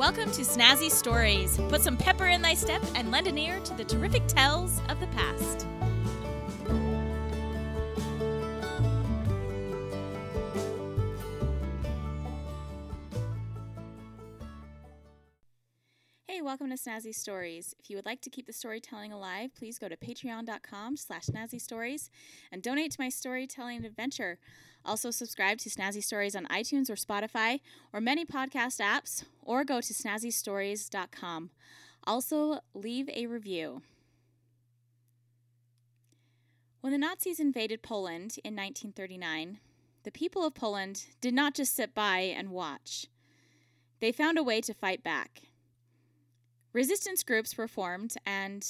Welcome to Snazzy Stories. Put some pepper in thy step and lend an ear to the terrific tales of the past. Hey, welcome to Snazzy Stories. If you would like to keep the storytelling alive, please go to patreon.com/snazzystories and donate to my storytelling adventure. Also subscribe to Snazzy Stories on iTunes or Spotify or many podcast apps, or go to snazzystories.com. Also, leave a review. When the Nazis invaded Poland in 1939, the people of Poland did not just sit by and watch. They found a way to fight back. Resistance groups were formed, and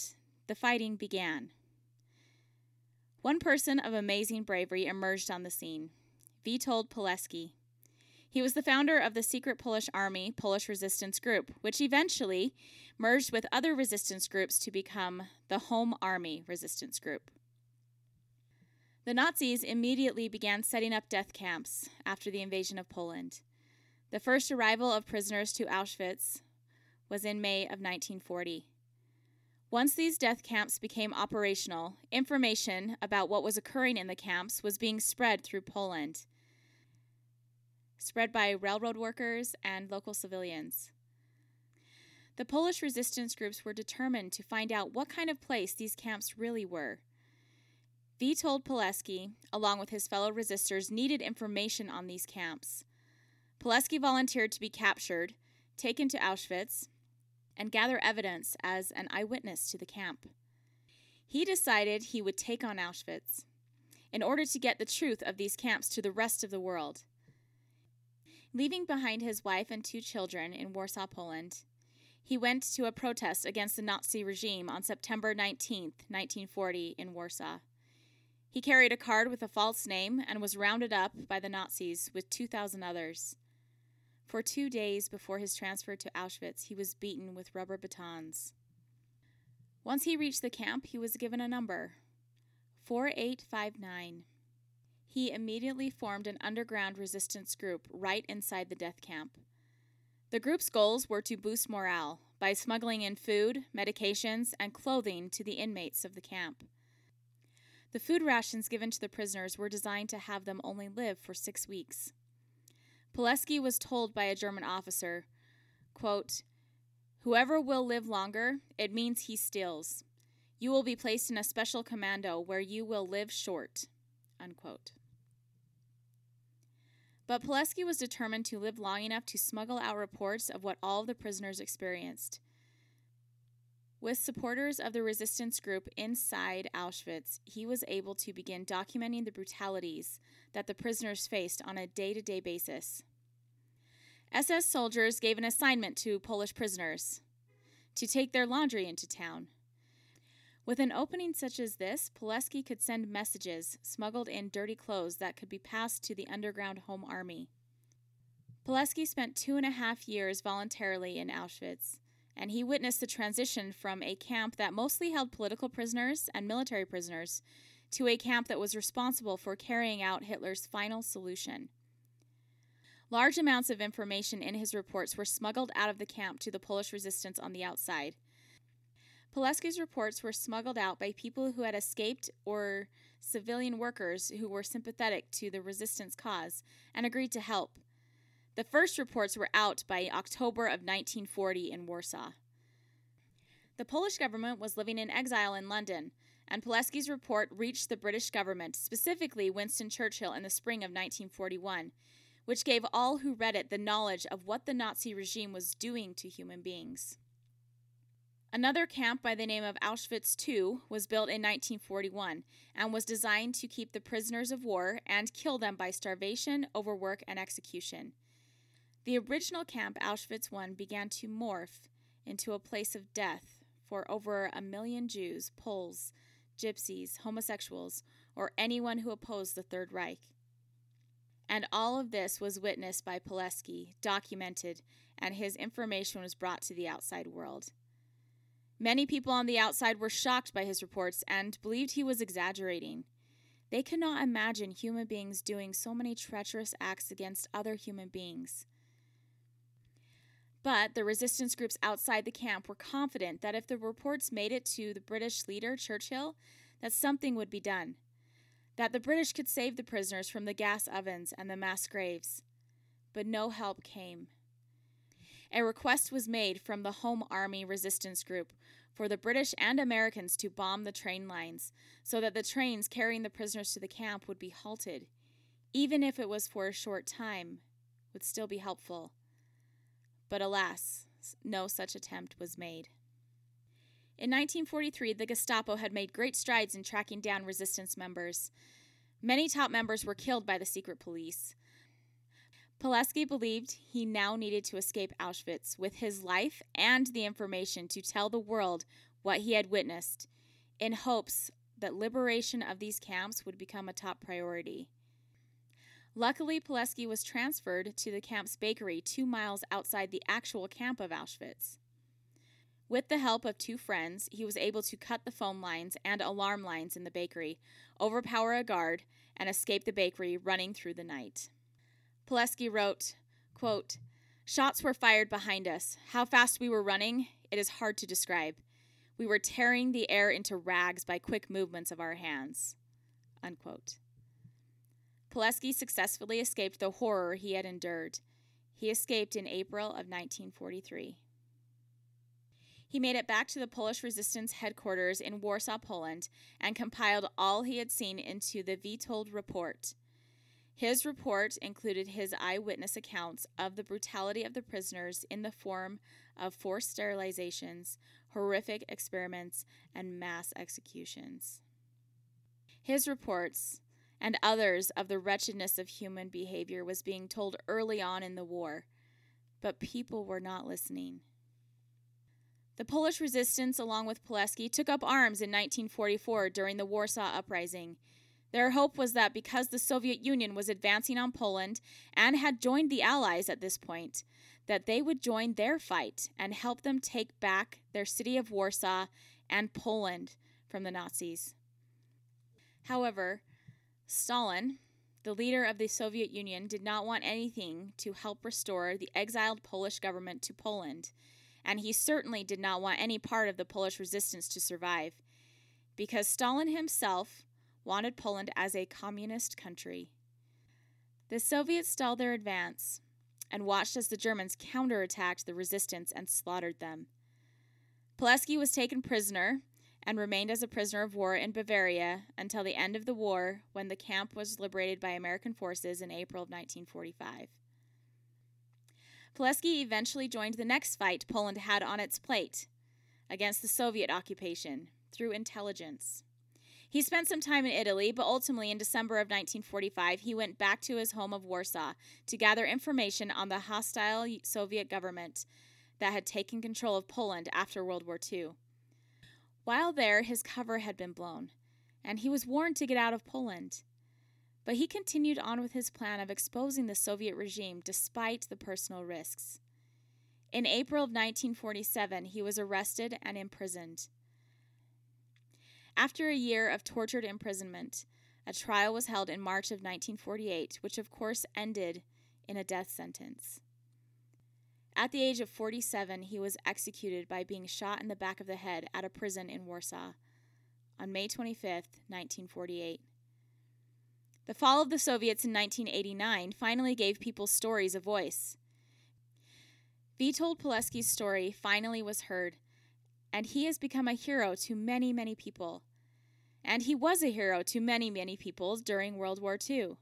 the fighting began. One person of amazing bravery emerged on the scene, Witold Pilecki. He was the founder of the secret Polish Army, Polish Resistance Group, which eventually merged with other resistance groups to become the Home Army Resistance Group. The Nazis immediately began setting up death camps after the invasion of Poland. The first arrival of prisoners to Auschwitz was in May of 1940. Once these death camps became operational, information about what was occurring in the camps was being spread through Poland, spread by railroad workers and local civilians. The Polish resistance groups were determined to find out what kind of place these camps really were. Witold Pilecki, along with his fellow resistors, needed information on these camps. Pilecki volunteered to be captured, taken to Auschwitz, and gather evidence as an eyewitness to the camp. He decided he would take on Auschwitz in order to get the truth of these camps to the rest of the world. Leaving behind his wife and two children in Warsaw, Poland, he went to a protest against the Nazi regime on September 19, 1940, in Warsaw. He carried a card with a false name and was rounded up by the Nazis with 2,000 others. For 2 days before his transfer to Auschwitz, he was beaten with rubber batons. Once he reached the camp, he was given a number, 4859. He immediately formed an underground resistance group right inside the death camp. The group's goals were to boost morale by smuggling in food, medications, and clothing to the inmates of the camp. The food rations given to the prisoners were designed to have them only live for 6 weeks. Pilecki was told by a German officer, quote, "Whoever will live longer, it means he steals. You will be placed in a special commando where you will live short," unquote. But Pilecki was determined to live long enough to smuggle out reports of what all of the prisoners experienced. With supporters of the resistance group inside Auschwitz, he was able to begin documenting the brutalities that the prisoners faced on a day-to-day basis. SS soldiers gave an assignment to Polish prisoners to take their laundry into town. With an opening such as this, Pilecki could send messages smuggled in dirty clothes that could be passed to the underground Home Army. Pilecki spent 2.5 years voluntarily in Auschwitz, and he witnessed the transition from a camp that mostly held political prisoners and military prisoners to a camp that was responsible for carrying out Hitler's final solution. Large amounts of information in his reports were smuggled out of the camp to the Polish resistance on the outside. Pilecki's reports were smuggled out by people who had escaped or civilian workers who were sympathetic to the resistance cause and agreed to help. The first reports were out by October of 1940 in Warsaw. The Polish government was living in exile in London, and Pilecki's report reached the British government, specifically Winston Churchill, in the spring of 1941, which gave all who read it the knowledge of what the Nazi regime was doing to human beings. Another camp by the name of Auschwitz II was built in 1941 and was designed to keep the prisoners of war and kill them by starvation, overwork, and execution. The original camp, Auschwitz I, began to morph into a place of death for over 1 million Jews, Poles, Gypsies, homosexuals, or anyone who opposed the Third Reich. And all of this was witnessed by Pilecki, documented, and his information was brought to the outside world. Many people on the outside were shocked by his reports and believed he was exaggerating. They could not imagine human beings doing so many treacherous acts against other human beings. But the resistance groups outside the camp were confident that if the reports made it to the British leader, Churchill, that something would be done, that the British could save the prisoners from the gas ovens and the mass graves. But no help came. A request was made from the Home Army resistance group for the British and Americans to bomb the train lines so that the trains carrying the prisoners to the camp would be halted, even if it was for a short time, would still be helpful. But alas, no such attempt was made. In 1943, the Gestapo had made great strides in tracking down resistance members. Many top members were killed by the secret police. Pilecki believed he now needed to escape Auschwitz with his life and the information to tell the world what he had witnessed, in hopes that liberation of these camps would become a top priority. Luckily, Pilecki was transferred to the camp's bakery 2 miles outside the actual camp of Auschwitz. With the help of 2 friends, he was able to cut the phone lines and alarm lines in the bakery, overpower a guard, and escape the bakery running through the night. Pilecki wrote, quote, "Shots were fired behind us. How fast we were running, it is hard to describe. We were tearing the air into rags by quick movements of our hands." Unquote. Pilecki successfully escaped the horror he had endured. He escaped in April of 1943. He made it back to the Polish resistance headquarters in Warsaw, Poland, and compiled all he had seen into the Witold Report. His report included his eyewitness accounts of the brutality of the prisoners in the form of forced sterilizations, horrific experiments, and mass executions. His reports, and others of the wretchedness of human behavior, was being told early on in the war, but people were not listening. The Polish resistance, along with Pilecki, took up arms in 1944 during the Warsaw Uprising. Their hope was that because the Soviet Union was advancing on Poland and had joined the Allies at this point, that they would join their fight and help them take back their city of Warsaw and Poland from the Nazis. However, Stalin, the leader of the Soviet Union, did not want anything to help restore the exiled Polish government to Poland, and he certainly did not want any part of the Polish resistance to survive, because Stalin himself wanted Poland as a communist country. The Soviets stalled their advance and watched as the Germans counterattacked the resistance and slaughtered them. Pilecki was taken prisoner and remained as a prisoner of war in Bavaria until the end of the war, when the camp was liberated by American forces in April of 1945. Pilecki eventually joined the next fight Poland had on its plate against the Soviet occupation through intelligence. He spent some time in Italy, but ultimately in December of 1945, he went back to his home of Warsaw to gather information on the hostile Soviet government that had taken control of Poland after World War II. While there, his cover had been blown, and he was warned to get out of Poland. But he continued on with his plan of exposing the Soviet regime despite the personal risks. In April of 1947, he was arrested and imprisoned. After a year of tortured imprisonment, a trial was held in March of 1948, which of course ended in a death sentence. At the age of 47, he was executed by being shot in the back of the head at a prison in Warsaw on May 25th, 1948. The fall of the Soviets in 1989 finally gave people's stories a voice. Witold Pilecki's story finally was heard, and he has become a hero to many, many people. And he was a hero to many, many people during World War II.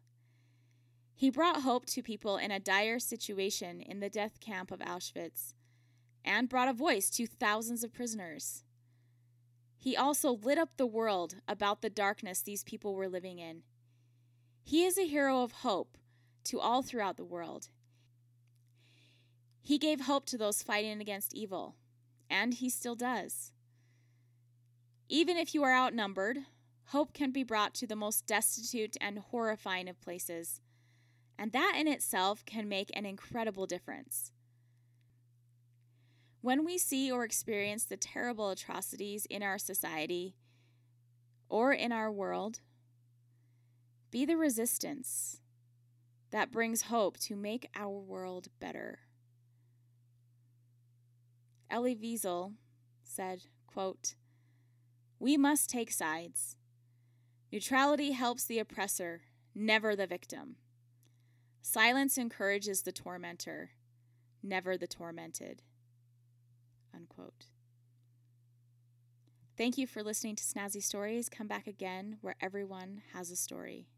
He brought hope to people in a dire situation in the death camp of Auschwitz, and brought a voice to thousands of prisoners. He also lit up the world about the darkness these people were living in. He is a hero of hope to all throughout the world. He gave hope to those fighting against evil. And he still does. Even if you are outnumbered, hope can be brought to the most destitute and horrifying of places, and that in itself can make an incredible difference. When we see or experience the terrible atrocities in our society or in our world, be the resistance that brings hope to make our world better. Elie Wiesel said, quote, "We must take sides. Neutrality helps the oppressor, never the victim. Silence encourages the tormentor, never the tormented." Unquote. Thank you for listening to Snazzy Stories. Come back again where everyone has a story.